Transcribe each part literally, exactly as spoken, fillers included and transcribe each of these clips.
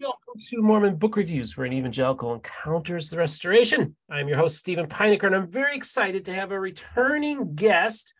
Welcome to Mormon Book Reviews, where an evangelical encounters the restoration. I'm your host, Stephen Pynakker, and I'm very excited to have a returning guest,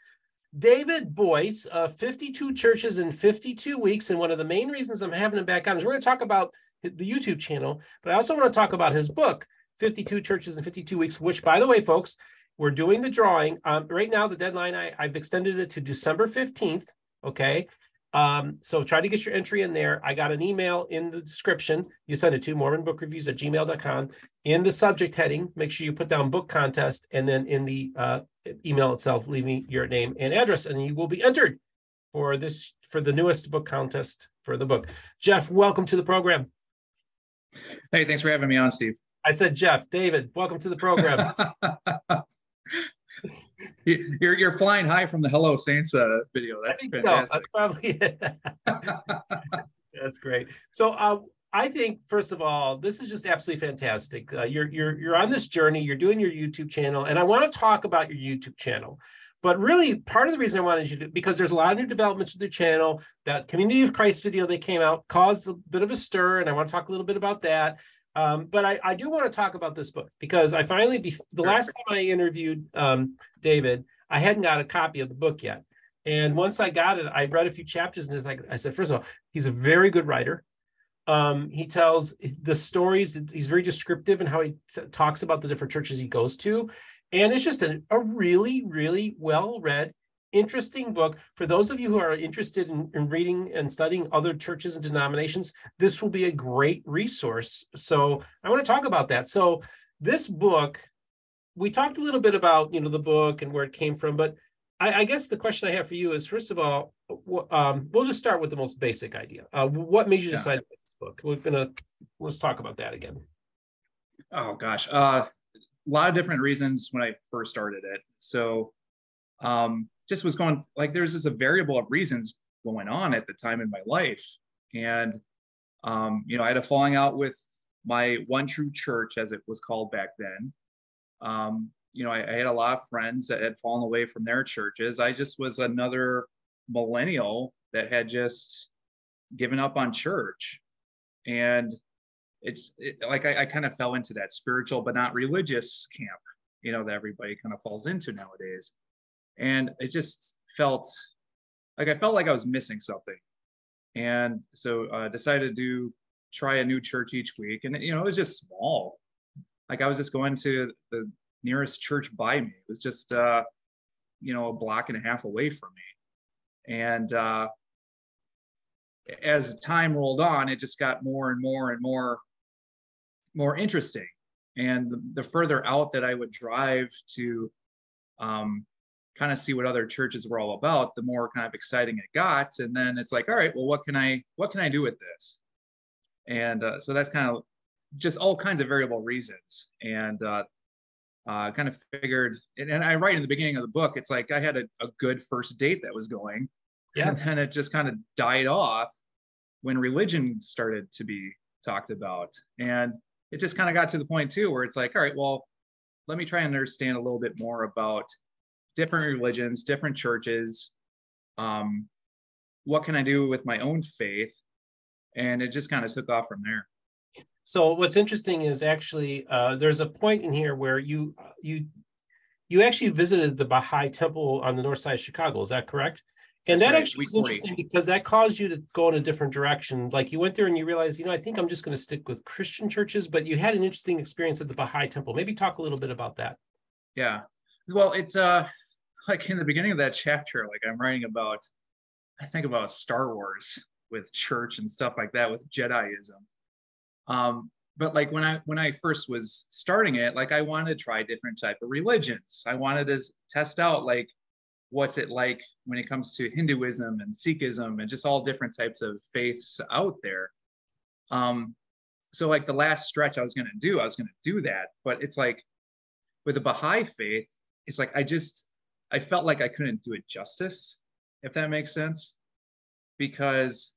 David Boice, of uh, fifty-two Churches in fifty-two Weeks. And one of the main reasons I'm having him back on is we're going to talk about the YouTube channel, but I also want to talk about his book, fifty-two Churches in fifty-two Weeks, which, by the way, folks, we're doing the drawing. Um, right now, the deadline, I, I've extended it to December fifteenth, okay? Um, so try to get your entry in there. I got an email in the description. You send it to mormon book reviews at gmail dot com. In the subject heading, make sure you put down book contest, and then in the uh, email itself, leave me your name and address, and you will be entered for this, for the newest book contest for the book. Jeff, welcome to the program. Hey, thanks for having me on, Steve. I said Jeff. David, welcome to the program. You're you're flying high from the Hello Saints uh, video. That's I think fantastic. So. That's probably it. That's great. So uh, I think, first of all, this is just absolutely fantastic. Uh, you're you're you're on this journey. You're doing your YouTube channel, and I want to talk about your YouTube channel. But really, part of the reason I wanted you to, because there's a lot of new developments with the channel. That Community of Christ video that came out caused a bit of a stir, and I want to talk a little bit about that. Um, but I, I do want to talk about this book, because I finally, bef the last time I interviewed um, David, I hadn't got a copy of the book yet. And once I got it, I read a few chapters, and it's like, I said, first of all, he's a very good writer. Um, he tells the stories. He's very descriptive in how he talks about the different churches he goes to. And it's just a, a really, really well-read, interesting book. For those of you who are interested in, in reading and studying other churches and denominations, this will be a great resource. So I want to talk about that. So this book, we talked a little bit about, you know, the book and where it came from, but I, I guess the question I have for you is, first of all, um, we'll just start with the most basic idea. Uh, what made you decide to write this book? We're gonna let's talk about that again. Oh gosh, uh, a lot of different reasons when I first started it. So. Um, just was going, like, there's just a variable of reasons going on at the time in my life. And, um, you know, I had a falling out with my one true church, as it was called back then. Um, you know, I, I had a lot of friends that had fallen away from their churches. I just was another millennial that had just given up on church. And it's it, like, I, I kind of fell into that spiritual, but not religious camp, you know, that everybody kind of falls into nowadays. And it just felt like I felt like I was missing something. And so I uh, decided to do, try a new church each week. And, you know, it was just small. Like, I was just going to the nearest church by me. It was just, uh, you know, a block and a half away from me. And uh, as time rolled on, it just got more and more and more, more interesting. And the, the further out that I would drive to, um, kind of see what other churches were all about, the more kind of exciting it got. And then it's like, all right, well, what can I, what can I do with this? And uh, so that's kind of just all kinds of variable reasons. And uh, uh, kind of figured, and, and I write in the beginning of the book, it's like I had a, a good first date that was going. Yeah. And then it just kind of died off when religion started to be talked about. And it just kind of got to the point too, where it's like, all right, well, let me try and understand a little bit more about different religions, different churches. Um, what can I do with my own faith? And it just kind of took off from there. So what's interesting is actually uh, there's a point in here where you you you actually visited the Baha'i temple on the north side of Chicago. Is that correct? And that right. actually was interesting because that caused you to go in a different direction. Like, you went there and you realized, you know, I think I'm just going to stick with Christian churches, but you had an interesting experience at the Baha'i temple. Maybe talk a little bit about that. Yeah. Well, it's, uh, like in the beginning of that chapter, like I'm writing about, I think about Star Wars with church and stuff like that, with Jediism. Um, but like when I when I first was starting it, like I wanted to try different type of religions. I wanted to test out, like, what's it like when it comes to Hinduism and Sikhism and just all different types of faiths out there. Um, so like the last stretch I was going to do, I was going to do that. But it's like with the Baha'i faith, it's like, I just, I felt like I couldn't do it justice, if that makes sense, because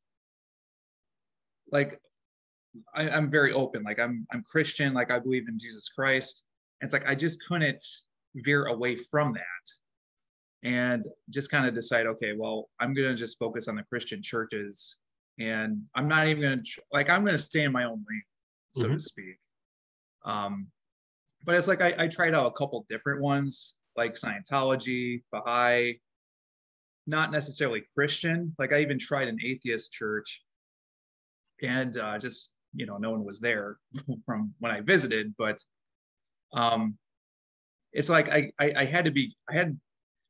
like, I, I'm very open. Like I'm, I'm Christian, like I believe in Jesus Christ. And it's like, I just couldn't veer away from that and just kind of decide, okay, well, I'm going to just focus on the Christian churches And I'm not even going to, like, I'm going to stay in my own lane, so mm-hmm. to speak. Um, but it's like, I, I tried out a couple different ones, like Scientology, Baha'i, not necessarily Christian. Like I even tried an atheist church and uh, just, you know, no one was there from when I visited, but um, it's like, I, I, I had to be, I had,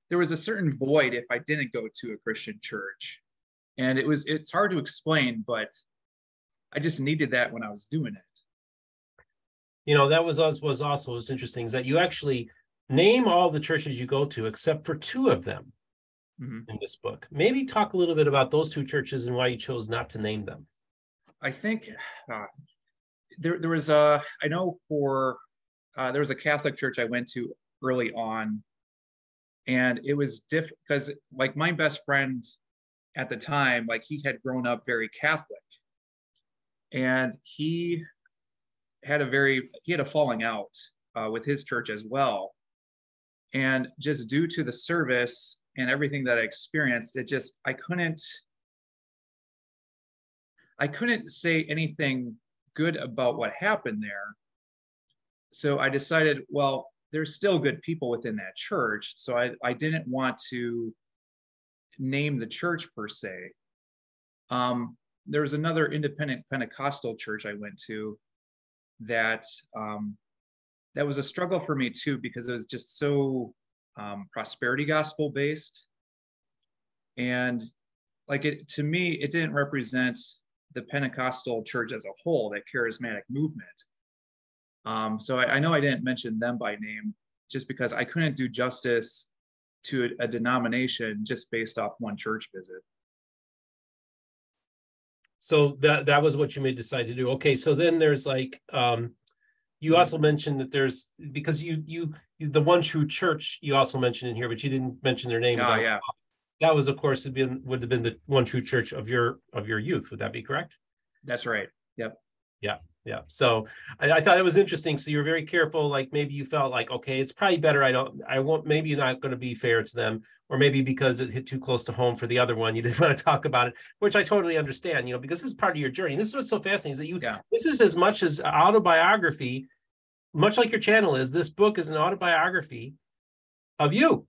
there was a certain void if I didn't go to a Christian church. And it was, it's hard to explain, but I just needed that when I was doing it. You know, that was, was also was interesting is that you actually name all the churches you go to, except for two of them mm-hmm. in this book. Maybe talk a little bit about those two churches and why you chose not to name them. I think uh, there, there was a, I know for, uh, there was a Catholic church I went to early on. And it was different because like my best friend at the time, like he had grown up very Catholic and he had a very, he had a falling out uh, with his church as well. And just due to the service and everything that I experienced, it just, I couldn't, I couldn't say anything good about what happened there. So I decided, well, there's still good people within that church. So I, I didn't want to name the church per se. Um, there was another independent Pentecostal church I went to that, um, that was a struggle for me too, because it was just so um, prosperity gospel based. And like it, to me, it didn't represent the Pentecostal church as a whole, that charismatic movement. Um, so I, I know I didn't mention them by name just because I couldn't do justice to a, a denomination just based off one church visit. So that, that was what you made decide to do. Okay. So then there's like, um, you also mentioned that there's, because you, you, the one true church you also mentioned in here, but you didn't mention their names. Oh, yeah. That was, of course, would been, would have been the one true church of your, of your youth. Would that be correct? That's right. Yep. Yeah. Yeah. So I, I thought it was interesting. So you were very careful, like maybe you felt like, okay, it's probably better. I don't, I won't, maybe you're not going to be fair to them, or maybe because it hit too close to home for the other one, you didn't want to talk about it, which I totally understand, you know, because this is part of your journey. And this is what's so fascinating is that you, yeah. this is as much as autobiography, much like your channel is, this book is an autobiography of you.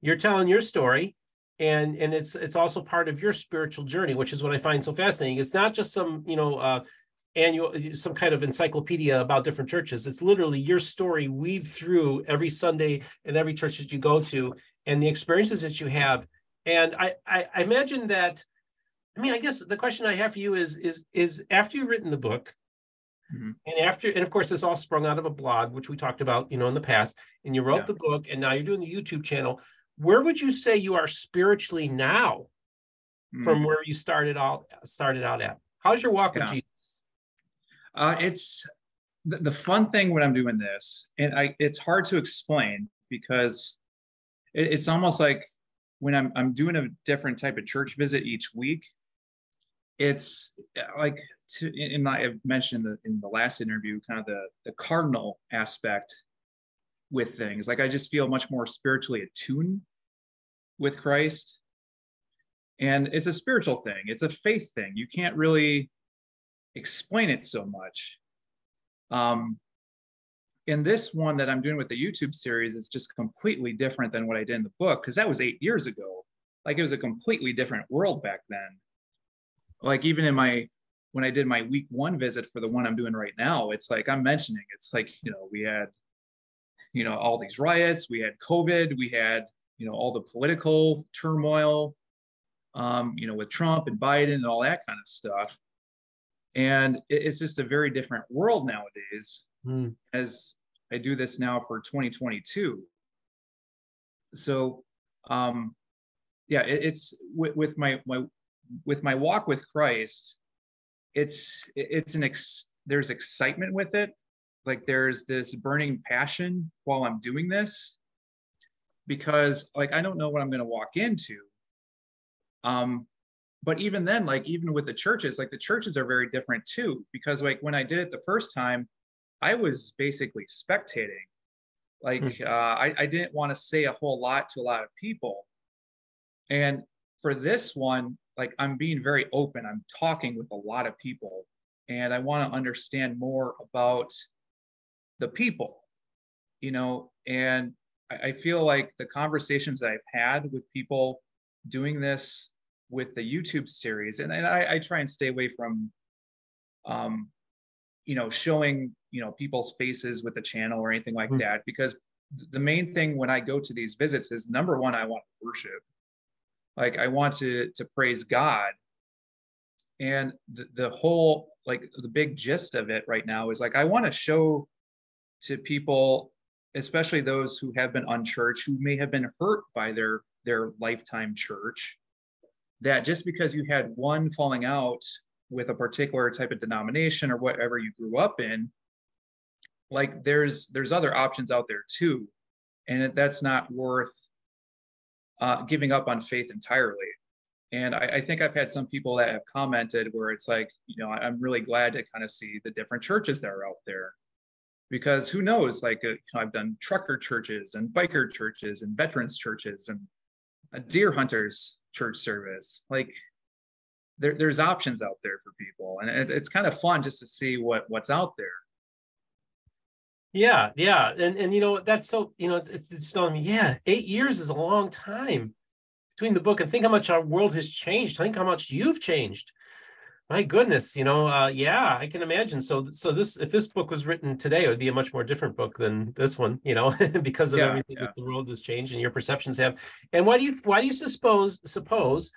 You're telling your story. And, and it's, it's also part of your spiritual journey, which is what I find so fascinating. It's not just some, you know, uh, annual, some kind of encyclopedia about different churches. It's literally your story weaved through every Sunday and every church that you go to and the experiences that you have. And I, I, I imagine that, I mean, I guess the question I have for you is, is, is after you've written the book mm-hmm. and after, and of course this all sprung out of a blog, which we talked about, you know, in the past, and you wrote yeah. the book and now you're doing the YouTube channel. Where would you say you are spiritually now from mm. where you started out, started out at? How's your walk yeah. with Jesus? Uh, it's the, the fun thing when I'm doing this, and I, it's hard to explain because it, it's almost like when I'm, I'm doing a different type of church visit each week, it's like, to, and I have mentioned the, in the last interview, kind of the, the cardinal aspect with things. Like I just feel much more spiritually attuned with Christ. And it's a spiritual thing. It's a faith thing. You can't really explain it so much. Um, and this one that I'm doing with the YouTube series is just completely different than what I did in the book, because that was eight years ago. Like it was a completely different world back then. Like even in my, when I did my week one visit for the one I'm doing right now, it's like I'm mentioning, it's like, you know, we had, you know, all these riots, we had COVID, we had, you know, all the political turmoil, um, you know, with Trump and Biden and all that kind of stuff. And it's just a very different world nowadays mm. as I do this now for twenty twenty-two. So, um, yeah, it, it's with, with my, my, with my walk with Christ, it's, it's an, ex, there's excitement with it. Like there's this burning passion while I'm doing this, because like, I don't know what I'm going to walk into. Um, but even then, like, even with the churches, like the churches are very different too, because like when I did it the first time, I was basically spectating. Like, uh, I, I didn't want to say a whole lot to a lot of people. And for this one, like, I'm being very open. I'm talking with a lot of people, and I want to understand more about the people, you know, and I, I feel like the conversations that I've had with people doing this with the YouTube series, and, and I, I try and stay away from, um, you know, showing, you know, people's faces with the channel or anything like mm-hmm. that, because the main thing when I go to these visits is, number one, I want to worship. Like, I want to, to praise God. And the, the whole, like, the big gist of it right now is, like, I want to show to people, especially those who have been unchurched, who may have been hurt by their, their lifetime church, that just because you had one falling out with a particular type of denomination or whatever you grew up in, like, there's, there's other options out there too. And that's not worth Uh, giving up on faith entirely. And I, I think I've had some people that have commented where it's like, you know, I, I'm really glad to kind of see the different churches that are out there, because who knows, like, uh, you know, I've done trucker churches and biker churches and veterans churches and a deer hunters church service. Like, there, there's options out there for people. And it, it's kind of fun just to see what, what's out there. Yeah, yeah. And, and, you know, that's so, you know, it's, it's telling me, yeah, eight years is a long time between the book, and think how much our world has changed. Think how much you've changed. My goodness, you know, uh, yeah, I can imagine. So, so this, if this book was written today, it would be a much more different book than this one, you know, because of yeah, everything yeah. that the world has changed and your perceptions have. And why do you, why do you suppose, suppose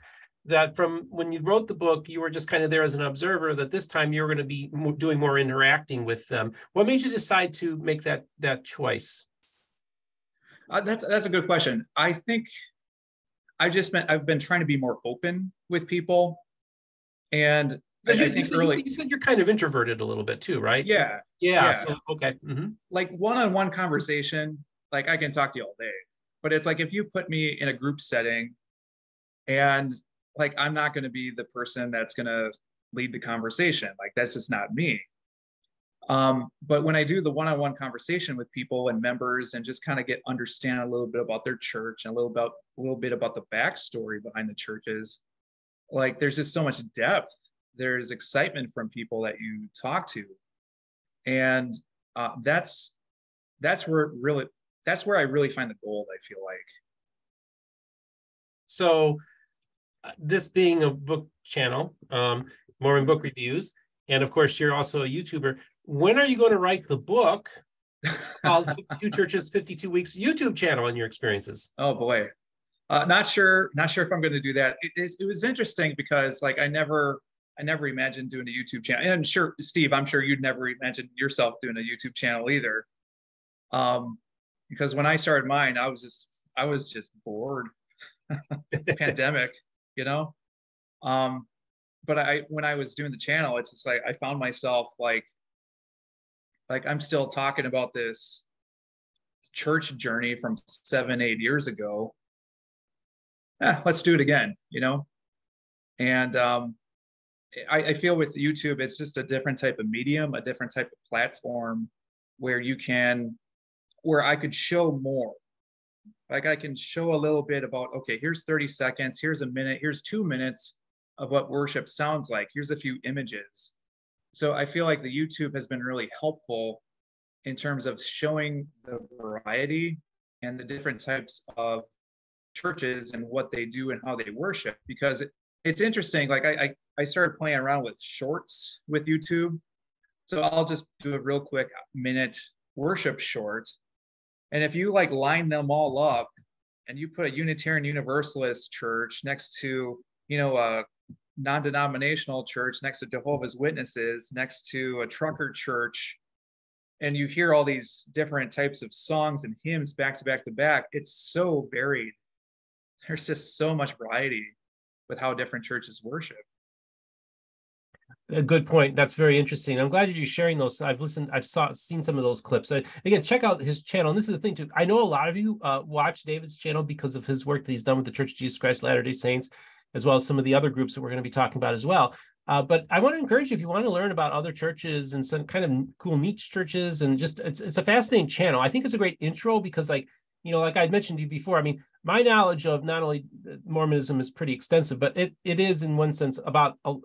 that from when you wrote the book, you were just kind of there as an observer, that this time you were going to be doing more interacting with them? What made you decide to make that that choice? Uh, that's that's a good question. I think I just been I've been trying to be more open with people, and I, you, I think you, early, you said you're kind of introverted a little bit too, right? Yeah, yeah. yeah. So okay, mm-hmm. like one-on-one conversation, like, I can talk to you all day, but it's like, if you put me in a group setting, and like, I'm not going to be the person that's going to lead the conversation. Like, that's just not me. Um, but when I do the one-on-one conversation with people and members, and just kind of get understand a little bit about their church and a little about a little bit about the backstory behind the churches, like, there's just so much depth. There's excitement from people that you talk to, and uh, that's that's where really that's where I really find the gold, I feel like. So, this being a book channel, um, Mormon Book Reviews, and of course, you're also a YouTuber. When are you going to write the book called fifty-two Churches, fifty-two Weeks YouTube channel and your experiences? Oh boy, uh, not sure. Not sure if I'm going to do that. It, it, it was interesting because, like, I never, I never imagined doing a YouTube channel. And I'm sure, Steve, I'm sure you'd never imagined yourself doing a YouTube channel either. Um, because when I started mine, I was just, I was just bored. Pandemic. You know, um, but I when I was doing the channel, it's just like I found myself like, like I'm still talking about this church journey from seven, eight years ago. Eh, let's do it again, you know. And um, I, I feel with YouTube, it's just a different type of medium, a different type of platform where you can, where I could show more. Like, I can show a little bit about, okay, here's thirty seconds, here's a minute, here's two minutes of what worship sounds like. Here's a few images. So I feel like the YouTube has been really helpful in terms of showing the variety and the different types of churches and what they do and how they worship. Because it, it's interesting, like I, I, I started playing around with shorts with YouTube. So I'll just do a real quick minute worship short. And if you like line them all up and you put a Unitarian Universalist church next to, you know, a non-denominational church, next to Jehovah's Witnesses, next to a trucker church, and you hear all these different types of songs and hymns back to back to back, it's so varied. There's just so much variety with how different churches worship. A good point. That's very interesting. I'm glad you're sharing those. I've listened. I've saw, seen some of those clips. I, again, check out his channel. And this is the thing too. I know a lot of you uh, watch David's channel because of his work that he's done with the Church of Jesus Christ Latter-day Saints, as well as some of the other groups that we're going to be talking about as well. Uh, but I want to encourage you, if you want to learn about other churches and some kind of cool niche churches, and just it's it's a fascinating channel. I think it's a great intro because, like, you know, like I mentioned to you before, I mean, my knowledge of not only Mormonism is pretty extensive, but it, it is in one sense about a,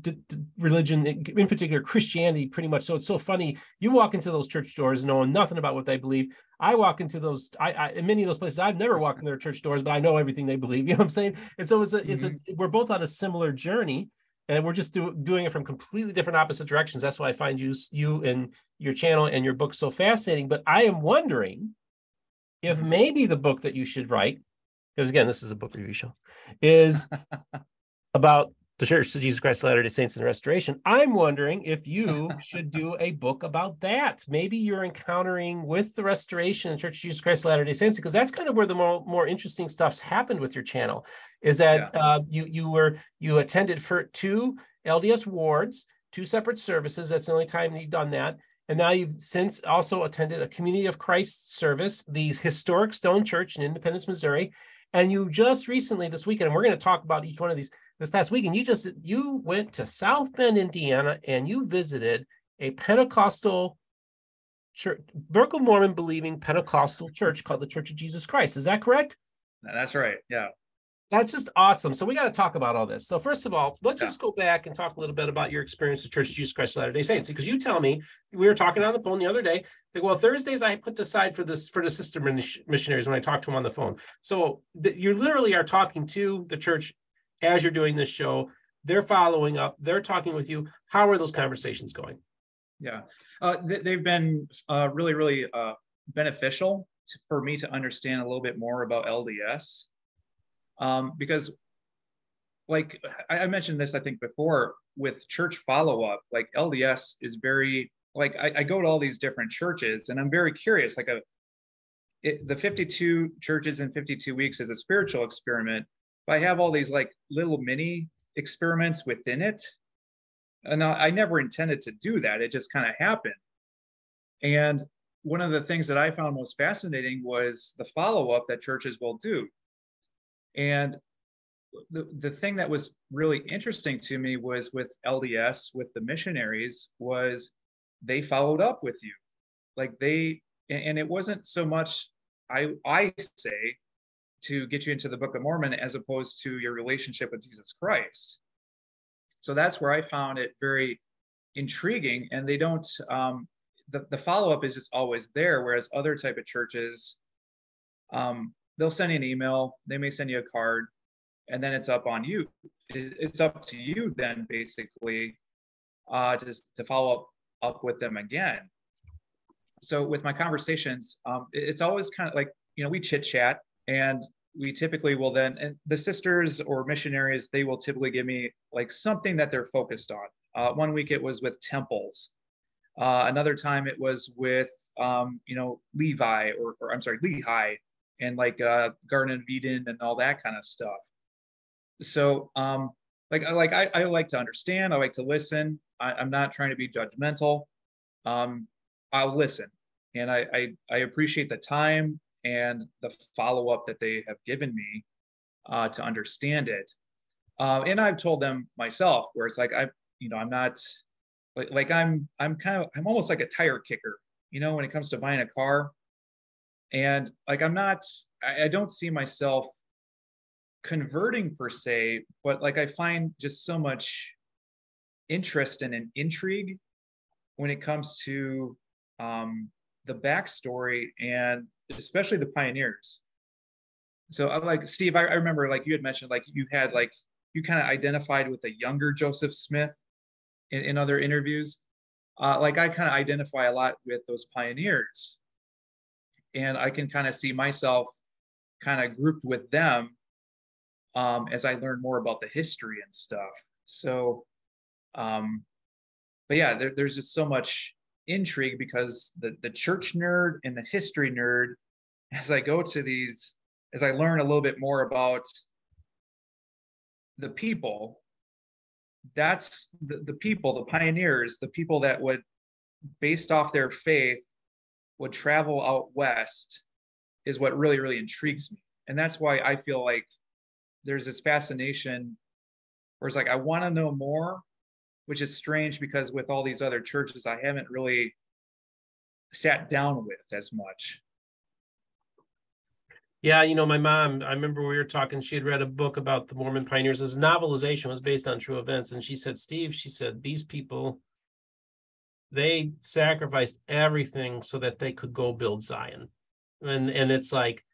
d- d- religion, in particular Christianity, pretty much. So it's so funny. You walk into those church doors knowing nothing about what they believe. I walk into those, I, I in many of those places, I've never walked in their church doors, but I know everything they believe. You know what I'm saying? And so it's a, mm-hmm. it's a, we're both on a similar journey, and we're just do, doing it from completely different opposite directions. That's why I find you, you and your channel and your book so fascinating. But I am wondering if maybe the book that you should write, because again, this is a book review show, is about the Church of Jesus Christ Latter-day Saints and Restoration. I'm wondering if you should do a book about that. Maybe you're encountering with the Restoration and Church of Jesus Christ Latter-day Saints, because that's kind of where the more, more interesting stuff's happened with your channel, is that yeah. uh, you you were you attended for two L D S wards, two separate services. That's the only time you've done that. And now you've since also attended a Community of Christ service, the historic Stone Church in Independence, Missouri. And you just recently this weekend, and we're going to talk about each one of these this past weekend, you just, you went to South Bend, Indiana, and you visited a Pentecostal church, Book of Mormon believing Pentecostal church called the Church of Jesus Christ. Is that correct? That's right. Yeah. That's just awesome. So we got to talk about all this. So first of all, let's yeah. just go back and talk a little bit about your experience at Church of Jesus Christ of Latter-day Saints, because you tell me, we were talking on the phone the other day, that, well, Thursdays I put aside for this for the sister missionaries when I talk to them on the phone. So the, you literally are talking to the church as you're doing this show. They're following up. They're talking with you. How are those conversations going? Yeah, uh, th- they've been uh, really, really uh, beneficial to, for me to understand a little bit more about L D S. Um, because like I mentioned this, I think before with church follow-up, like L D S is very, like I, I go to all these different churches and I'm very curious, like a, it, the fifty-two churches in fifty-two weeks is a spiritual experiment, but I have all these like little mini experiments within it. And I, I never intended to do that. It just kind of happened. And one of the things that I found most fascinating was the follow-up that churches will do. And the, the thing that was really interesting to me was with L D S, with the missionaries, was they followed up with you. Like they, and it wasn't so much, I, I say, to get you into the Book of Mormon as opposed to your relationship with Jesus Christ. So that's where I found it very intriguing. And they don't, um, the, the follow-up is just always there, whereas other type of churches, um, they'll send you an email, they may send you a card, and then it's up on you. It's up to you then basically uh, to, to follow up, up with them again. So with my conversations, um, it's always kind of like, you know, we chit chat and we typically will then, and the sisters or missionaries, they will typically give me like something that they're focused on. Uh, one week it was with temples. Uh, another time it was with, um, you know, Levi or, or I'm sorry, Lehi. And like uh, Garden of Eden and all that kind of stuff. So um, like, like I, I like to understand, I like to listen. I, I'm not trying to be judgmental. Um, I'll listen. And I, I, I appreciate the time and the follow-up that they have given me uh, to understand it. Uh, and I've told them myself where it's like, I, you know, I'm not, like, like I'm, I'm kind of, I'm almost like a tire kicker, you know, when it comes to buying a car. And like, I'm not, I, I don't see myself converting per se, but like, I find just so much interest and an intrigue when it comes to um, the backstory and especially the pioneers. So I'm like, Steve, I, I remember like you had mentioned, like you had like, you kind of identified with a younger Joseph Smith in, in other interviews. Uh, like I kind of identify a lot with those pioneers. And I can kind of see myself kind of grouped with them um, as I learn more about the history and stuff. So, um, but yeah, there, there's just so much intrigue because the, the church nerd and the history nerd, as I go to these, as I learn a little bit more about the people, that's the, the people, the pioneers, the people that would, based off their faith, would travel out west is what really, really intrigues me. And that's why I feel like there's this fascination where it's like, I want to know more, which is strange because with all these other churches, I haven't really sat down with as much. Yeah, you know, my mom, I remember we were talking, she had read a book about the Mormon pioneers. This novelization was based on true events. And she said, Steve, she said, these people, they sacrificed everything so that they could go build Zion. And, and it's like,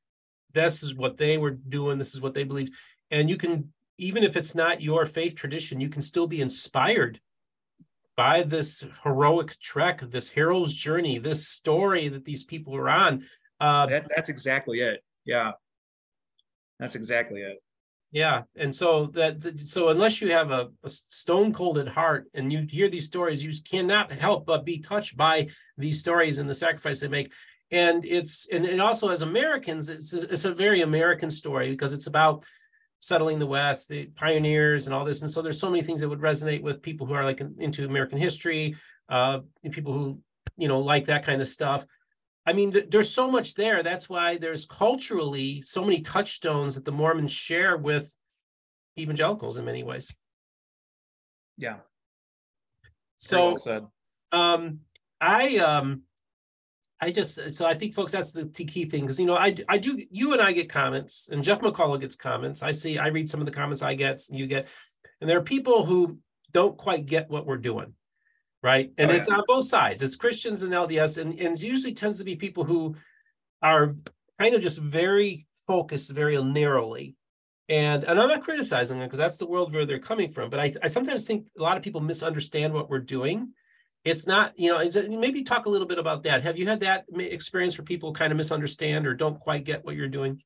this is what they were doing. This is what they believed. And you can, even if it's not your faith tradition, you can still be inspired by this heroic trek, this hero's journey, this story that these people are on. Uh, that, that's exactly it. Yeah, that's exactly it. Yeah, and so that so unless you have a, a stone cold at heart and you hear these stories, you cannot help but be touched by these stories and the sacrifice they make. And it's and, and also as Americans, it's a, it's a very American story because it's about settling the West, the pioneers, and all this. And so there's so many things that would resonate with people who are like into American history, uh, and people who you know like that kind of stuff. I mean, there's so much there. That's why there's culturally so many touchstones that the Mormons share with evangelicals in many ways. Yeah. So, um, I, um, I just, so I think folks, that's the key thing. Cause you know, I, I do, you and I get comments and Jeff McCullough gets comments. I see, I read some of the comments I get and you get, and there are people who don't quite get what we're doing. Right. And oh, yeah. It's on both sides. It's Christians and L D S. And, and it usually tends to be people who are kind of just very focused, very narrowly. And, and I'm not criticizing them because that's the world where they're coming from. But I, I sometimes think a lot of people misunderstand what we're doing. It's not, you know, it's, maybe talk a little bit about that. Have you had that experience where people kind of misunderstand or don't quite get what you're doing?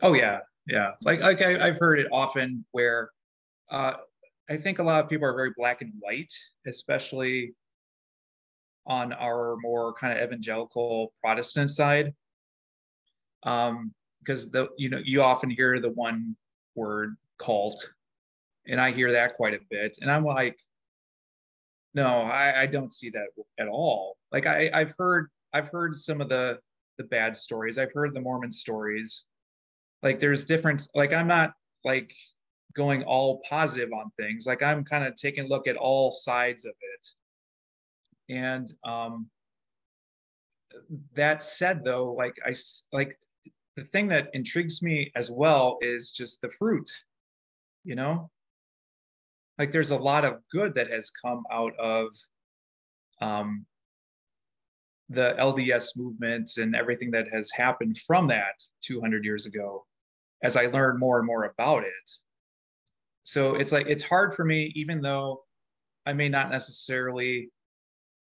Oh, yeah. Yeah. It's like, like I, I've heard it often where, uh, I think a lot of people are very black and white, especially on our more kind of evangelical Protestant side. Um, because the you know, you often hear the one word cult, and I hear that quite a bit. And I'm like, no, I, I don't see that at all. Like I, I've heard I've heard some of the the bad stories. I've heard the Mormon stories. Like there's different, like I'm not like going all positive on things. Like I'm kind of taking a look at all sides of it. And um, that said though, like I, like the thing that intrigues me as well is just the fruit, you know? Like there's a lot of good that has come out of um, the L D S movement and everything that has happened from that two hundred years ago, as I learn more and more about it. So it's like, it's hard for me, even though I may not necessarily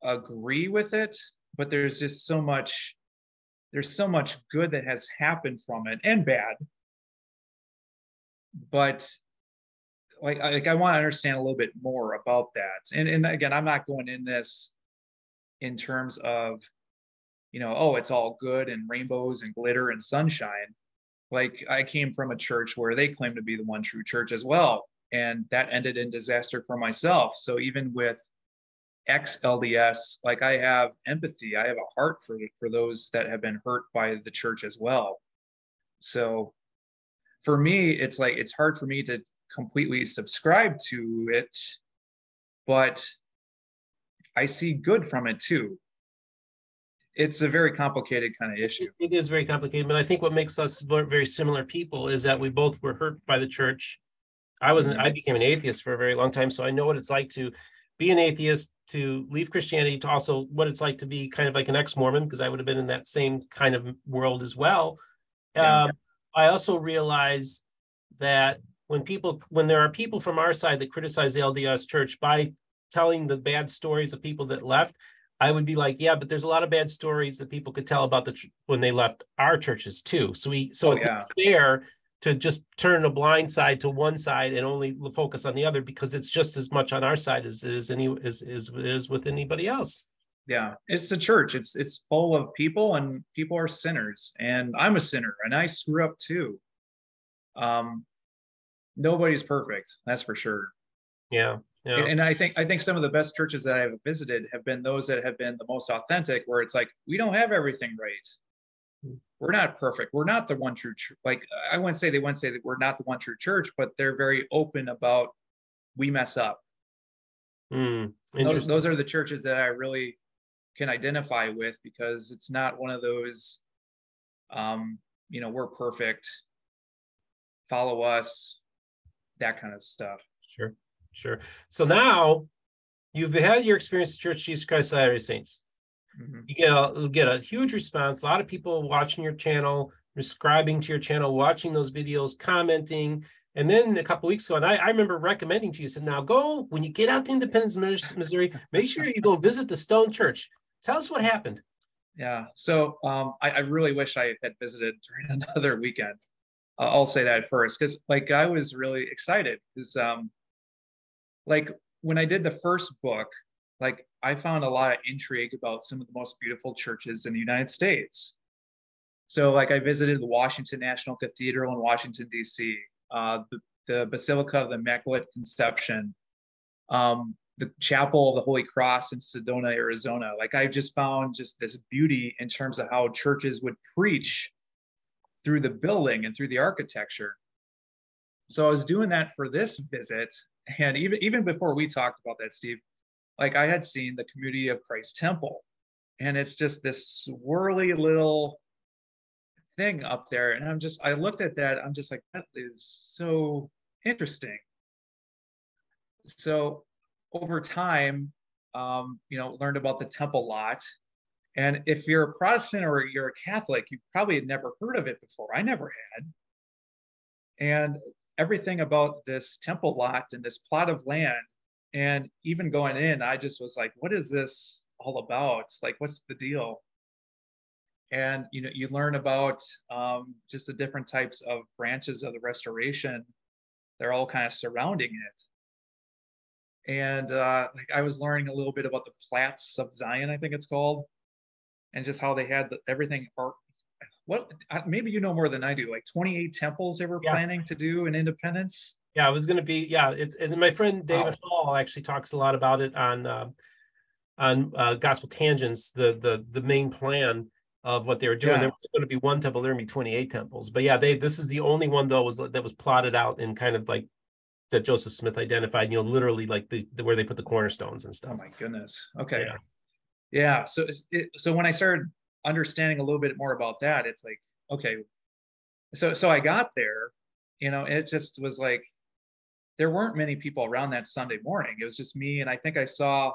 agree with it, but there's just so much, there's so much good that has happened from it and bad. But like, I, like I want to understand a little bit more about that. And, and again, I'm not going in this in terms of, you know, oh, it's all good and rainbows and glitter and sunshine. Like I came from a church where they claim to be the one true church as well. And that ended in disaster for myself. So even with ex-L D S, like I have empathy, I have a heart for, for those that have been hurt by the church as well. So for me, it's like, it's hard for me to completely subscribe to it, but I see good from it too. It's a very complicated kind of issue. It is very complicated, but I think what makes us very similar people is that we both were hurt by the church. I wasn't. I became an atheist for a very long time, so I know what it's like to be an atheist, to leave Christianity, to also what it's like to be kind of like an ex-Mormon, because I would have been in that same kind of world as well. Yeah. Um, I also realize that when people, when there are people from our side that criticize the L D S church by telling the bad stories of people that left, I would be like, yeah, but there's a lot of bad stories that people could tell about the ch- when they left our churches too. So we, so oh, it's yeah. not fair to just turn a blind side to one side and only focus on the other, because it's just as much on our side as it is any as is is with anybody else. Yeah, it's a church. It's it's full of people, and people are sinners, and I'm a sinner, and I screw up too. Um, nobody's perfect, that's for sure. Yeah. Yeah. And I think I think some of the best churches that I've visited have been those that have been the most authentic, where it's like, we don't have everything right. We're not perfect. We're not the one true church. Like I wouldn't say they wouldn't say that we're not the one true church, but they're very open about we mess up. Mm, those, those are the churches that I really can identify with, because it's not one of those um, you know, we're perfect, follow us, that kind of stuff. Sure, sure. So now you've had your experience at Church of Jesus Christ Latter-day Saints. Mm-hmm. You get a, get a huge response. A lot of people watching your channel, subscribing to your channel, watching those videos, commenting. And then a couple of weeks ago, and I, I remember recommending to you, said, now go, when you get out to Independence, Missouri, make sure you go visit the Stone Church. Tell us what happened. Yeah, so um, I, I really wish I had visited during another weekend. Uh, I'll say that first, because like I was really excited. Because um, like when I did the first book, like I found a lot of intrigue about some of the most beautiful churches in the United States. So like I visited the Washington National Cathedral in Washington, D C, uh, the, the Basilica of the Immaculate Conception, um, the Chapel of the Holy Cross in Sedona, Arizona. Like I just found just this beauty in terms of how churches would preach through the building and through the architecture. So I was doing that for this visit. And even, even before we talked about that, Steve, like I had seen the Community of Christ Temple, and it's just this swirly little thing up there. And I'm just, I looked at that, I'm just like, that is so interesting. So over time, um, you know, learned about the temple lot. And if you're a Protestant or you're a Catholic, you probably had never heard of it before. I never had. And everything about this temple lot and this plot of land, and even going in, I just was like, what is this all about? Like, what's the deal? And, you know, you learn about um, just the different types of branches of the Restoration. They're all kind of surrounding it. And uh, like I was learning a little bit about the Plats of Zion, I think it's called, and just how they had the, everything. Or what? Maybe you know more than I do. Like twenty-eight temples they were yeah. planning to do in Independence. Yeah, I was going to be. Yeah, it's and my friend David wow. Hall actually talks a lot about it on uh, on uh, Gospel Tangents. The the the main plan of what they were doing. Yeah. There was going to be one temple. There were going to be twenty-eight temples. But yeah, they this is the only one though was that was plotted out and kind of like. That Joseph Smith identified, you know, literally like the, the where they put the cornerstones and stuff. Oh my goodness. Okay. Yeah. yeah. So, it, so when I started understanding a little bit more about that, it's like, okay. So, so I got there, you know, it just was like, there weren't many people around that Sunday morning. It was just me. And I think I saw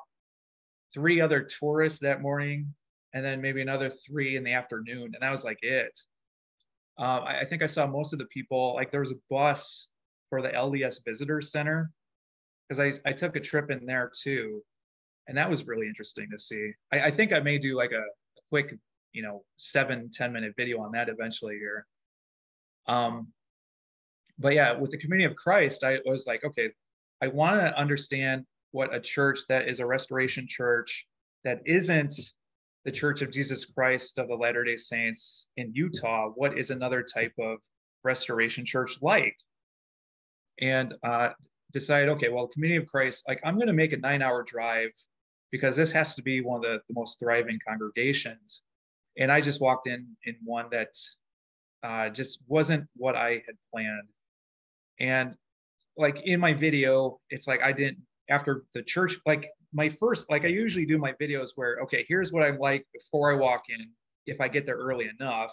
three other tourists that morning and then maybe another three in the afternoon. And that was like it. Um, I, I think I saw most of the people, like there was a bus for the L D S Visitor Center, because I, I took a trip in there too. And that was really interesting to see. I, I think I may do like a, a quick, you know, seven, ten minute video on that eventually here. Um, but yeah, with the Community of Christ, I was like, okay, I want to understand what a church that is a Restoration church that isn't the Church of Jesus Christ of the Latter-day Saints in Utah, what is another type of Restoration church like? And uh, decided, okay, well, Community of Christ, like I'm going to make a nine hour drive because this has to be one of the, the most thriving congregations. And I just walked in in one that uh, just wasn't what I had planned. And like in my video, it's like I didn't, after the church, like my first, like I usually do my videos where, okay, here's what I'm like before I walk in, if I get there early enough.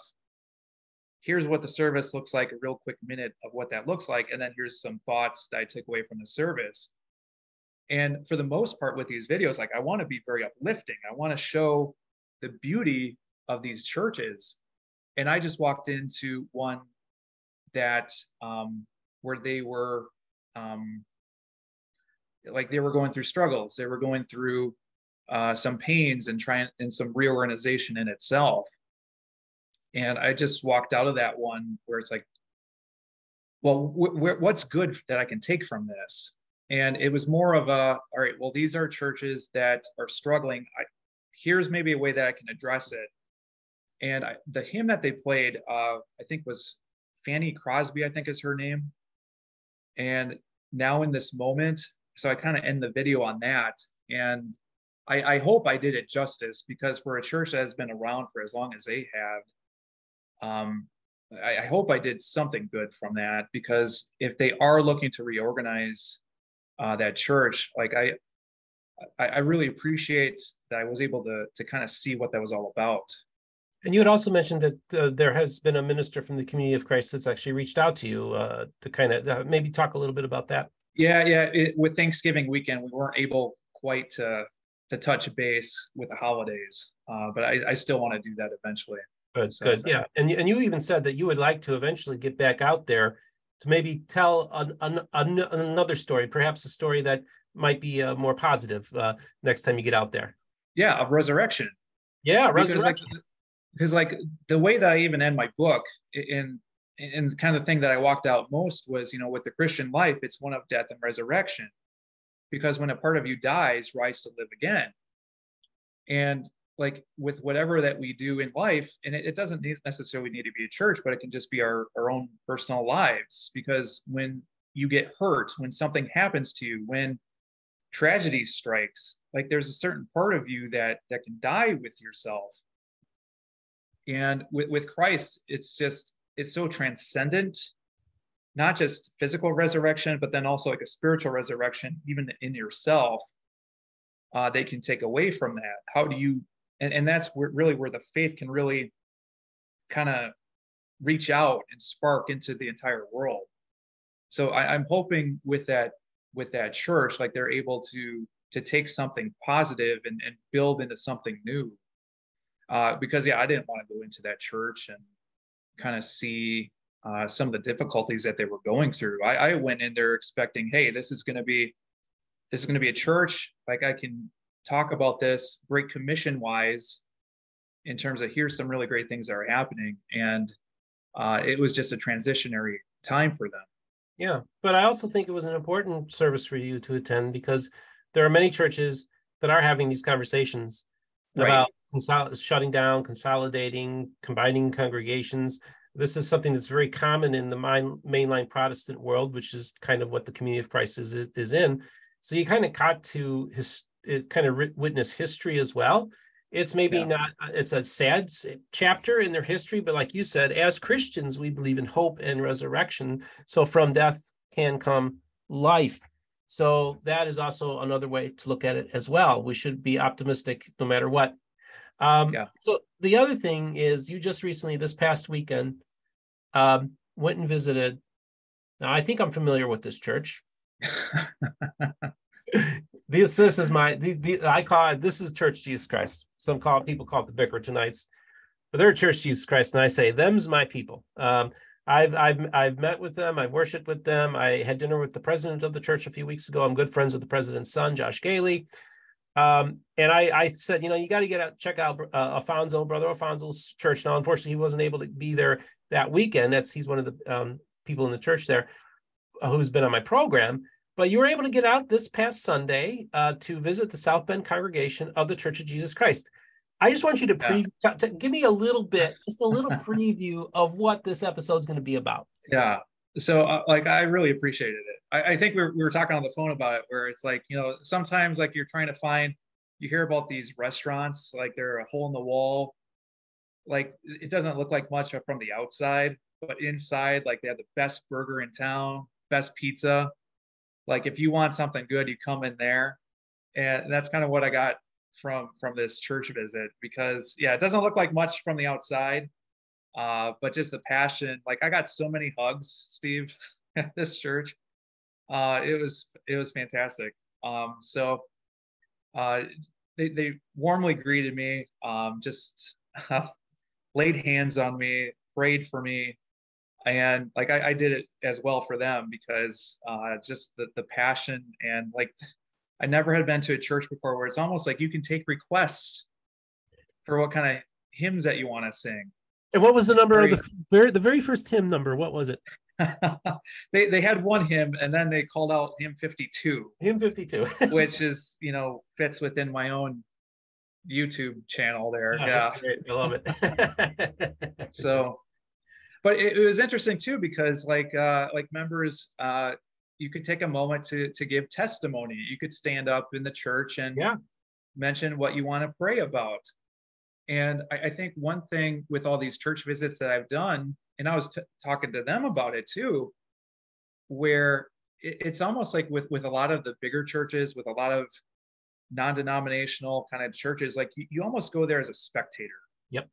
Here's what the service looks like, a real quick minute of what that looks like. And then here's some thoughts that I took away from the service. And for the most part with these videos, like I want to be very uplifting. I want to show the beauty of these churches. And I just walked into one that um, where they were um, like they were going through struggles. They were going through uh, some pains and trying and some reorganization in itself. And I just walked out of that one where it's like, well, wh wh what's good that I can take from this? And it was more of a, all right, well, these are churches that are struggling. I, here's maybe a way that I can address it. And I, the hymn that they played, uh, I think was Fanny Crosby, I think is her name. And Now in This Moment. So I kind of end the video on that. And I, I hope I did it justice, because for a church that has been around for as long as they have, Um, I, I hope I did something good from that, because if they are looking to reorganize uh, that church, like I, I, I really appreciate that I was able to to kind of see what that was all about. And you had also mentioned that uh, there has been a minister from the Community of Christ that's actually reached out to you uh, to kind of uh, maybe talk a little bit about that. Yeah, yeah. It, with Thanksgiving weekend, we weren't able quite to to touch base with the holidays, uh, but I, I still want to do that eventually. Good, so, good. So. Yeah, and and you even said that you would like to eventually get back out there to maybe tell an, an, an, another story, perhaps a story that might be uh, more positive uh, next time you get out there. Yeah, of resurrection. Yeah, resurrection. Because like, because like the way that I even end my book, in and kind of the thing that I walked out most was, you know, with the Christian life, it's one of death and resurrection. Because when a part of you dies, rise to live again. And like with whatever that we do in life, and it, it doesn't need, necessarily need to be a church, but it can just be our, our own personal lives. Because when you get hurt, when something happens to you, when tragedy strikes, like there's a certain part of you that that can die with yourself. And with, with Christ, it's just, it's so transcendent, not just physical resurrection, but then also like a spiritual resurrection, even in yourself, uh, they can take away from that. How do you, and, and that's where, really where the faith can really kind of reach out and spark into the entire world. So I, I'm hoping with that, with that church, like they're able to, to take something positive and, and build into something new. Uh, because yeah, I didn't want to go into that church and kind of see uh, some of the difficulties that they were going through. I, I went in there expecting, hey, this is going to be, this is going to be a church. Like I can talk about this Great Commission wise, in terms of here's some really great things that are happening. And uh, it was just a transitionary time for them. Yeah. But I also think it was an important service for you to attend, because there are many churches that are having these conversations right. about consol- shutting down, consolidating, combining congregations. This is something that's very common in the main, mainline Protestant world, which is kind of what the Community of Christ is, is in. So you kind of got to his, kind of witness history as well. It's maybe yeah. not, it's a sad chapter in their history, but like you said, as Christians, we believe in hope and resurrection. So from death can come life. So that is also another way to look at it as well. We should be optimistic no matter what. Um, yeah. So the other thing is you just recently, this past weekend, um, went and visited. Now, I think I'm familiar with this church. this, this is my, the, the, I call it, this is Church of Jesus Christ. Some call people call it the Bicker Tonights, but they're Church of Jesus Christ. And I say, them's my people. Um, I've, I've, I've met with them. I've worshiped with them. I had dinner with the president of the church a few weeks ago. I'm good friends with the president's son, Josh Gailey. Um, and I, I said, you know, you got to get out, check out uh, Alfonso, Brother Alfonso's church. Now, unfortunately, he wasn't able to be there that weekend. That's he's one of the um, people in the church there uh, who's been on my program. But you were able to get out this past Sunday uh, to visit the South Bend congregation of the Church of Jesus Christ. I just want you to, pre- yeah. to, to give me a little bit, just a little preview of what this episode is going to be about. Yeah. So uh, like, I really appreciated it. I, I think we were, we were talking on the phone about it, where it's like, you know, sometimes like you're trying to find, you hear about these restaurants, like they're a hole in the wall. Like it doesn't look like much from the outside, but inside, like they have the best burger in town, best pizza. Like if you want something good, you come in there. And that's kind of what I got from, from this church visit, because yeah, it doesn't look like much from the outside. Uh, but just the passion, like I got so many hugs, Steve, at this church. Uh, it was, it was fantastic. Um, so, uh, they, they warmly greeted me, um, just uh, laid hands on me, prayed for me. And like, I, I did it as well for them, because, uh, just the, the passion, and like, I never had been to a church before where it's almost like you can take requests for what kind of hymns that you want to sing. And what was the number very, of the very, the very first hymn number? What was it? they they had one hymn, and then they called out hymn fifty-two. Hymn fifty-two, which is, you know, fits within my own YouTube channel there. Oh, yeah, I love it. So, but it, it was interesting too, because like uh, like members, uh, you could take a moment to to give testimony. You could stand up in the church and yeah. mention what you want to pray about. And I, I think one thing with all these church visits that I've done, and I was t- talking to them about it too, where it, it's almost like with, with a lot of the bigger churches, with a lot of non-denominational kind of churches, like you, you almost go there as a spectator. Yep.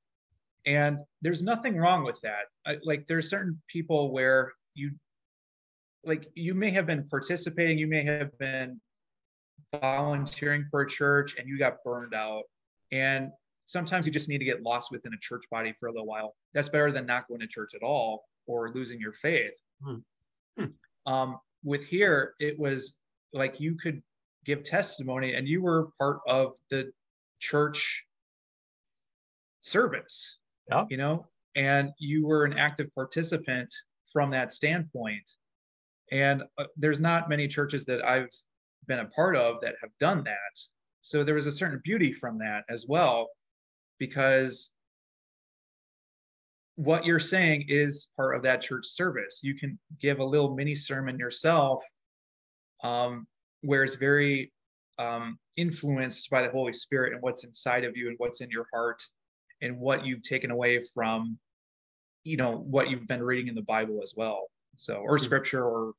And there's nothing wrong with that. I, like there are certain people where you, like you may have been participating, you may have been volunteering for a church and you got burned out. And sometimes you just need to get lost within a church body for a little while. That's better than not going to church at all or losing your faith. Mm-hmm. Um, with here, it was like you could give testimony and you were part of the church service, yeah. you know, and you were an active participant from that standpoint. And uh, there's not many churches that I've been a part of that have done that. So there was a certain beauty from that as well, because what you're saying is part of that church service. You can give a little mini sermon yourself, um, where it's very um, influenced by the Holy Spirit and what's inside of you and what's in your heart and what you've taken away from, you know, what you've been reading in the Bible as well. So, or mm-hmm. scripture, or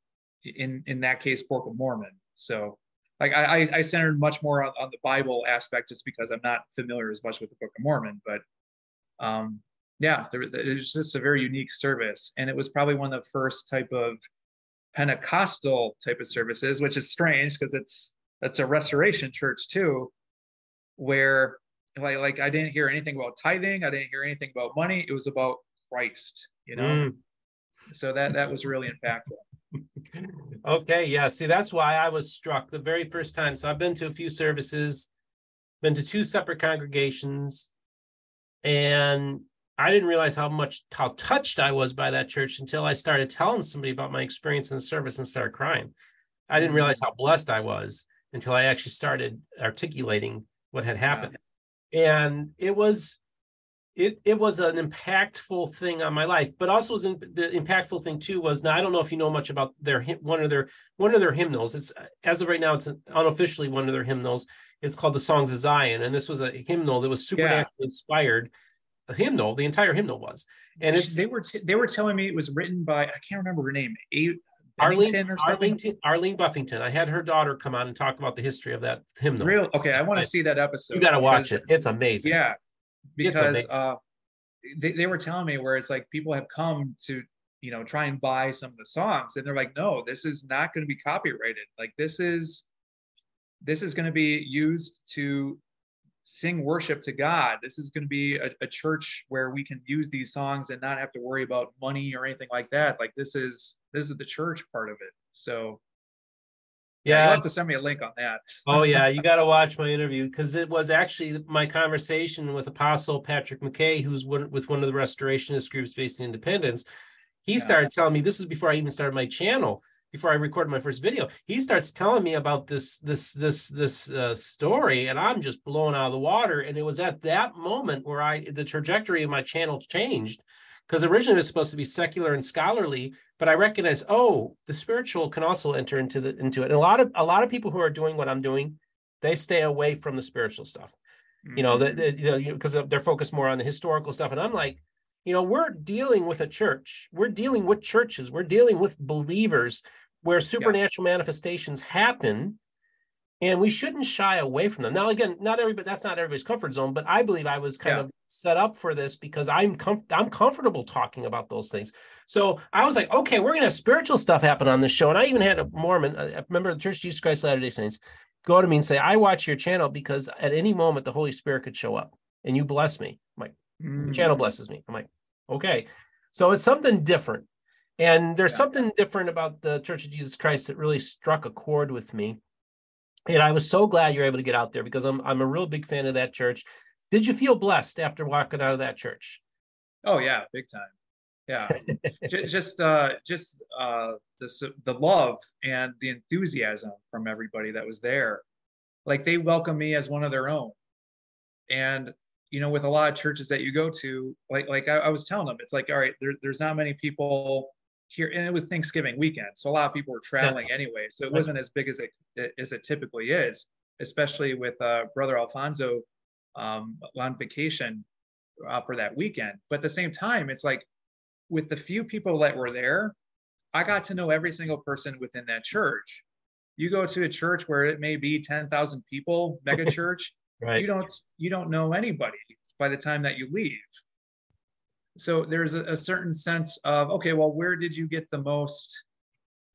in, in that case, Book of Mormon. So like I, I centered much more on, on the Bible aspect, just because I'm not familiar as much with the Book of Mormon, but um, yeah, there, it was just a very unique service. And it was probably one of the first type of Pentecostal type of services, which is strange because it's, that's a Restoration church too, where like, like I didn't hear anything about tithing. I didn't hear anything about money. It was about Christ, you know? Mm. So that, that was really impactful. Okay, yeah, see, that's why I was struck the very first time. So I've been to a few services, been to two separate congregations, and I didn't realize how much, how touched I was by that church until I started telling somebody about my experience in the service and started crying. I didn't realize how blessed I was until I actually started articulating what had happened. Yeah. And it was, It it was an impactful thing on my life, but also was in, the impactful thing too was, now I don't know if you know much about their one of their one of their hymnals. It's, as of right now, it's unofficially one of their hymnals. It's called the Songs of Zion, and this was a hymnal that was supernaturally yeah. inspired. A hymnal, the entire hymnal was, and it's they were t- they were telling me it was written by, I can't remember her name, A- Arlene or something? Arlene, Arlene Buffington. I had her daughter come on and talk about the history of that hymnal. Real okay, I want to see that episode. You got to watch it. It's amazing. Yeah. Because uh, they, they were telling me where it's like people have come to, you know, try and buy some of the songs, and they're like, no, this is not going to be copyrighted. Like this is, this is going to be used to sing worship to God. This is going to be a, a church where we can use these songs and not have to worry about money or anything like that. Like this is, this is the church part of it. So yeah, you'll have to send me a link on that. Oh yeah, you got to watch my interview, because it was actually my conversation with Apostle Patrick McKay, who's one, with one of the Restorationist groups based in Independence. He yeah. started telling me, this was before I even started my channel, before I recorded my first video. He starts telling me about this this this this uh, story, and I'm just blown out of the water. And it was at that moment where I the trajectory of my channel changed. Because originally it was supposed to be secular and scholarly, but I recognize, oh, the spiritual can also enter into the into it. And a lot of a lot of people who are doing what I'm doing, they stay away from the spiritual stuff, mm-hmm. you know, the, the, you know, because they're focused more on the historical stuff. And I'm like, you know, we're dealing with a church, we're dealing with churches, we're dealing with believers, where supernatural yeah. manifestations happen, and we shouldn't shy away from them. Now, again, not everybody, that's not everybody's comfort zone, but I believe I was kind yeah. of set up for this, because I'm com- I'm comfortable talking about those things. So I was like, okay, we're going to have spiritual stuff happen on this show. And I even had a Mormon, a member of the Church of Jesus Christ Latter-day Saints, go to me and say, I watch your channel because at any moment the Holy Spirit could show up and you bless me. I'm like, mm-hmm. your channel blesses me. I'm like, okay. So it's something different. And there's yeah. something different about the Church of Jesus Christ that really struck a chord with me. And I was so glad you're able to get out there, because I'm I'm a real big fan of that church. Did you feel blessed after walking out of that church? Oh yeah, big time. Yeah, just uh, just uh, the the love and the enthusiasm from everybody that was there. Like they welcomed me as one of their own. And you know, with a lot of churches that you go to, like like I, I was telling them, it's like, all right, there, there's not many people here, and it was Thanksgiving weekend, so a lot of people were traveling yeah. anyway, so it wasn't as big as it as it typically is, especially with uh, Brother Alfonso. Um, on vacation uh, for that weekend. But at the same time, it's like with the few people that were there, I got to know every single person within that church. You go to a church where it may be ten thousand people, mega church, right. you don't, you don't know anybody by the time that you leave. So there's a, a certain sense of, okay, well, where did you get the most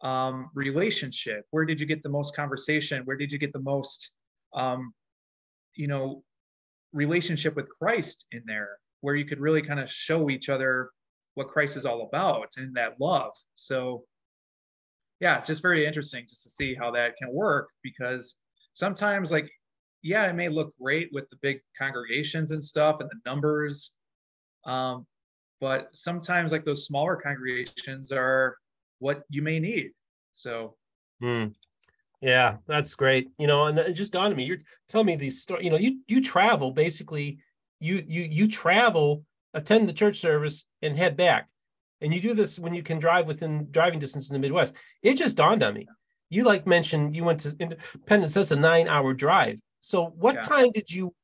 um, relationship? Where did you get the most conversation? Where did you get the most, um, you know, relationship with Christ in there, where you could really kind of show each other what Christ is all about and that love. So yeah, just very interesting just to see how that can work, because sometimes, like, yeah, it may look great with the big congregations and stuff and the numbers. Um, but sometimes, like, those smaller congregations are what you may need. So, mm. Yeah, that's great. You know, and it just dawned on me, you're telling me these stories, you know, you, you travel, basically you, you, you travel, attend the church service and head back. And you do this when you can drive within driving distance in the Midwest. It just dawned on me. You like mentioned you went to Independence. That's a nine hour drive. So what yeah. time did you,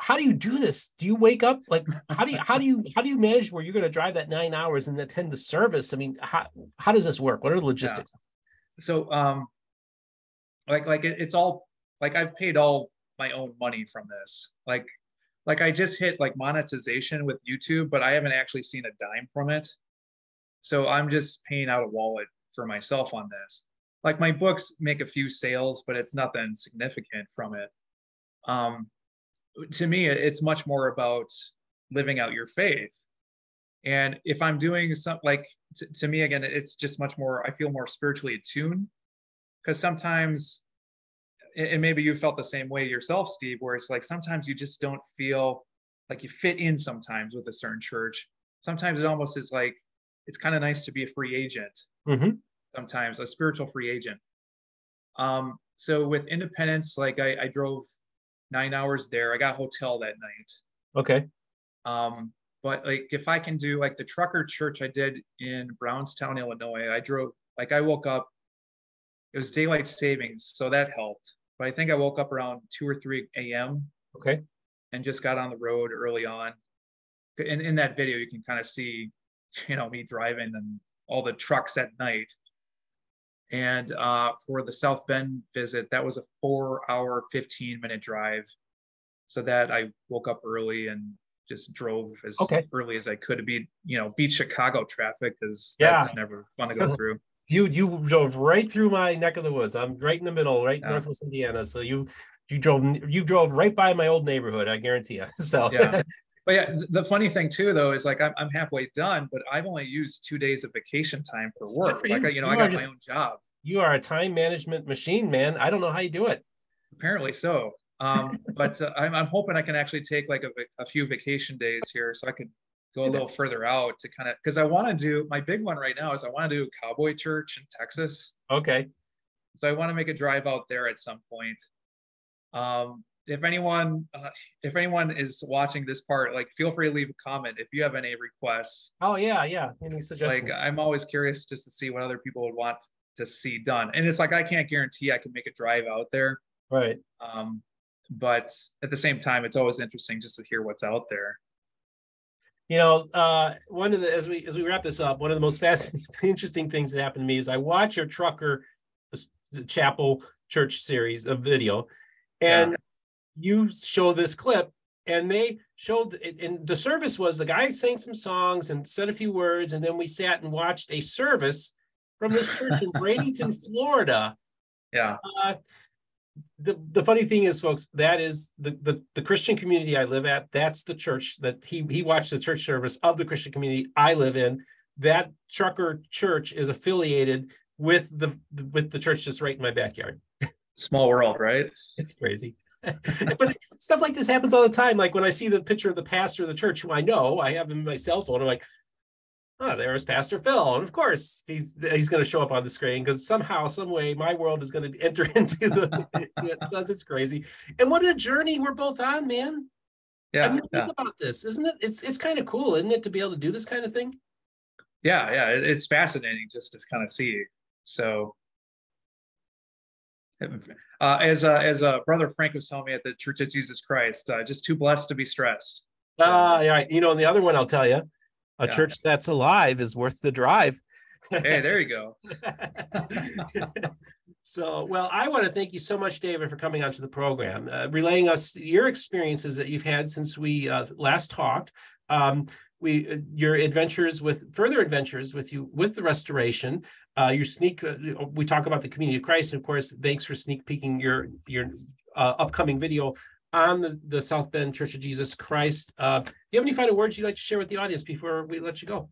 how do you do this? Do you wake up? Like, how do you, how do you, how do you manage where you're going to drive that nine hours and attend the service? I mean, how, how does this work? What are the logistics? Yeah. So, um, like, like it, it's all like, I've paid all my own money from this. Like, like I just hit like monetization with YouTube, but I haven't actually seen a dime from it. So I'm just paying out of wallet for myself on this. Like, my books make a few sales, but it's nothing significant from it. Um, to me, it's much more about living out your faith. And if I'm doing something like, t- to me, again, it's just much more, I feel more spiritually attuned, because sometimes, and maybe you felt the same way yourself, Steve, where it's like, sometimes you just don't feel like you fit in sometimes with a certain church. Sometimes it almost is like, it's kind of nice to be a free agent. Mm-hmm. Sometimes a spiritual free agent. Um, so with Independence, like I, I drove nine hours there. I got a hotel that night. Okay. Um, but like, if I can do like the trucker church I did in Brownstown, Illinois, I drove, like I woke up, it was daylight savings, so that helped. But I think I woke up around two or three a.m. Okay. And just got on the road early on. And in that video, you can kind of see, you know, me driving and all the trucks at night. And uh, for the South Bend visit, that was a four hour, fifteen minute drive. So that I woke up early and just drove as okay. early as I could to be, you know, beat Chicago traffic, because yeah. that's never fun to go through. you you drove right through my neck of the woods. I'm right in the middle, right yeah. northwest Indiana. So you you drove you drove right by my old neighborhood, I guarantee you. So yeah. But yeah, the funny thing too, though, is like I'm, I'm halfway done, but I've only used two days of vacation time for work. For you, like, you know, you I got just, my own job. You are a time management machine, man. I don't know how you do it. Apparently so. Um, but uh, I'm, I'm hoping I can actually take like a, a few vacation days here, so I can go a little further out to kind of, because I want to do, my big one right now is I want to do Cowboy Church in Texas. Okay. So I want to make a drive out there at some point. Um, If anyone, uh, if anyone is watching this part, like, feel free to leave a comment if you have any requests. Oh yeah, yeah. Any suggestions? Like, I'm always curious just to see what other people would want to see done. And it's like, I can't guarantee I can make a drive out there, right? Um, but at the same time, it's always interesting just to hear what's out there. You know, uh, one of the as we as we wrap this up, one of the most fascinating, interesting things that happened to me is I watch your Trucker Chapel Church series of video, and. Yeah. You show this clip, and they showed, and the service was the guy sang some songs and said a few words, and then we sat and watched a service from this church in Bradenton, Florida. Yeah. Uh, the the funny thing is, folks, that is the, the the Christian community I live at. That's the church that he he watched the church service of the Christian community I live in. That Trucker Church is affiliated with the with the church that's right in my backyard. Small world, right? It's crazy. But stuff like this happens all the time. Like when I see the picture of the pastor of the church, who I know, I have him on my cell phone. I'm like, oh, there's Pastor Phil. And of course, he's he's going to show up on the screen, because somehow, some way, my world is going to enter into the. It says it's crazy. And what a journey we're both on, man. Yeah. I mean, yeah. Think about this, isn't it? It's it's kind of cool, isn't it, to be able to do this kind of thing? Yeah, yeah, it's fascinating just to kind of see. So. Uh, as uh, as uh, Brother Frank was telling me at the Church of Jesus Christ, uh, just too blessed to be stressed. Ah, uh, yeah, you know, and the other one I'll tell you, a yeah. church that's alive is worth the drive. Hey, there you go. So, well, I want to thank you so much, David, for coming onto the program, uh, relaying us your experiences that you've had since we uh, last talked. Um, we uh, your adventures with further adventures with you with the restoration. Uh, your sneak uh, we talk about the Community of Christ, and of course, thanks for sneak peeking your your uh, upcoming video on the, the South Bend Church of Jesus Christ. Uh, do you have any final words you'd like to share with the audience before we let you go?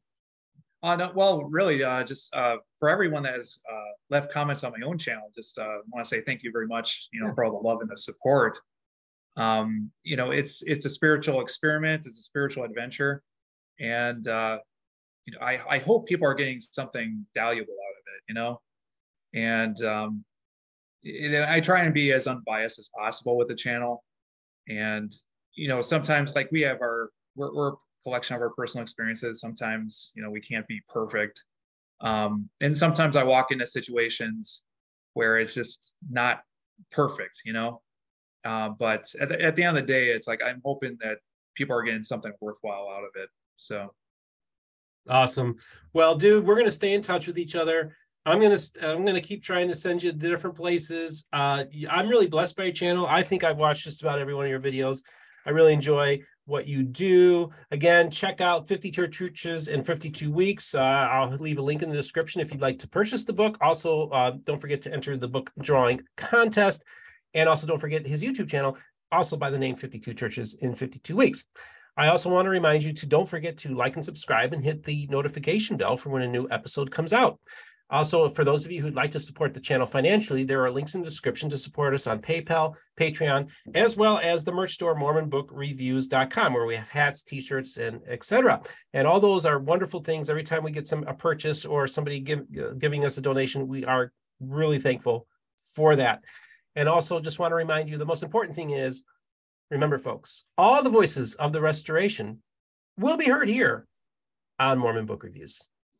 Uh, no, well, really, uh, just uh, for everyone that has uh, left comments on my own channel, just uh, want to say thank you very much, you know, yeah. for all the love and the support. Um, you know, it's it's a spiritual experiment, it's a spiritual adventure, and uh, you know, I I hope people are getting something valuable out of it, you know, and um, it, I try and be as unbiased as possible with the channel. And, you know, sometimes like we have our, we're, we're a collection of our personal experiences. Sometimes, you know, we can't be perfect. Um, and sometimes I walk into situations where it's just not perfect, you know, uh, but at the, at the end of the day, it's like, I'm hoping that people are getting something worthwhile out of it. So. Awesome. Well, dude, we're going to stay in touch with each other. I'm gonna I'm gonna keep trying to send you to different places. Uh, I'm really blessed by your channel. I think I've watched just about every one of your videos. I really enjoy what you do. Again, check out fifty-two Churches in fifty-two Weeks. Uh, I'll leave a link in the description if you'd like to purchase the book. Also, uh, don't forget to enter the book drawing contest, and also don't forget his YouTube channel, also by the name fifty-two Churches in fifty-two Weeks. I also want to remind you to don't forget to like and subscribe and hit the notification bell for when a new episode comes out. Also, for those of you who'd like to support the channel financially, there are links in the description to support us on PayPal, Patreon, as well as the merch store, Mormon Book Reviews dot com, where we have hats, t-shirts, and et cetera. And all those are wonderful things. Every time we get some a purchase or somebody give, uh, giving us a donation, we are really thankful for that. And also just want to remind you, the most important thing is, remember, folks, all the voices of the restoration will be heard here on Mormon Book Reviews.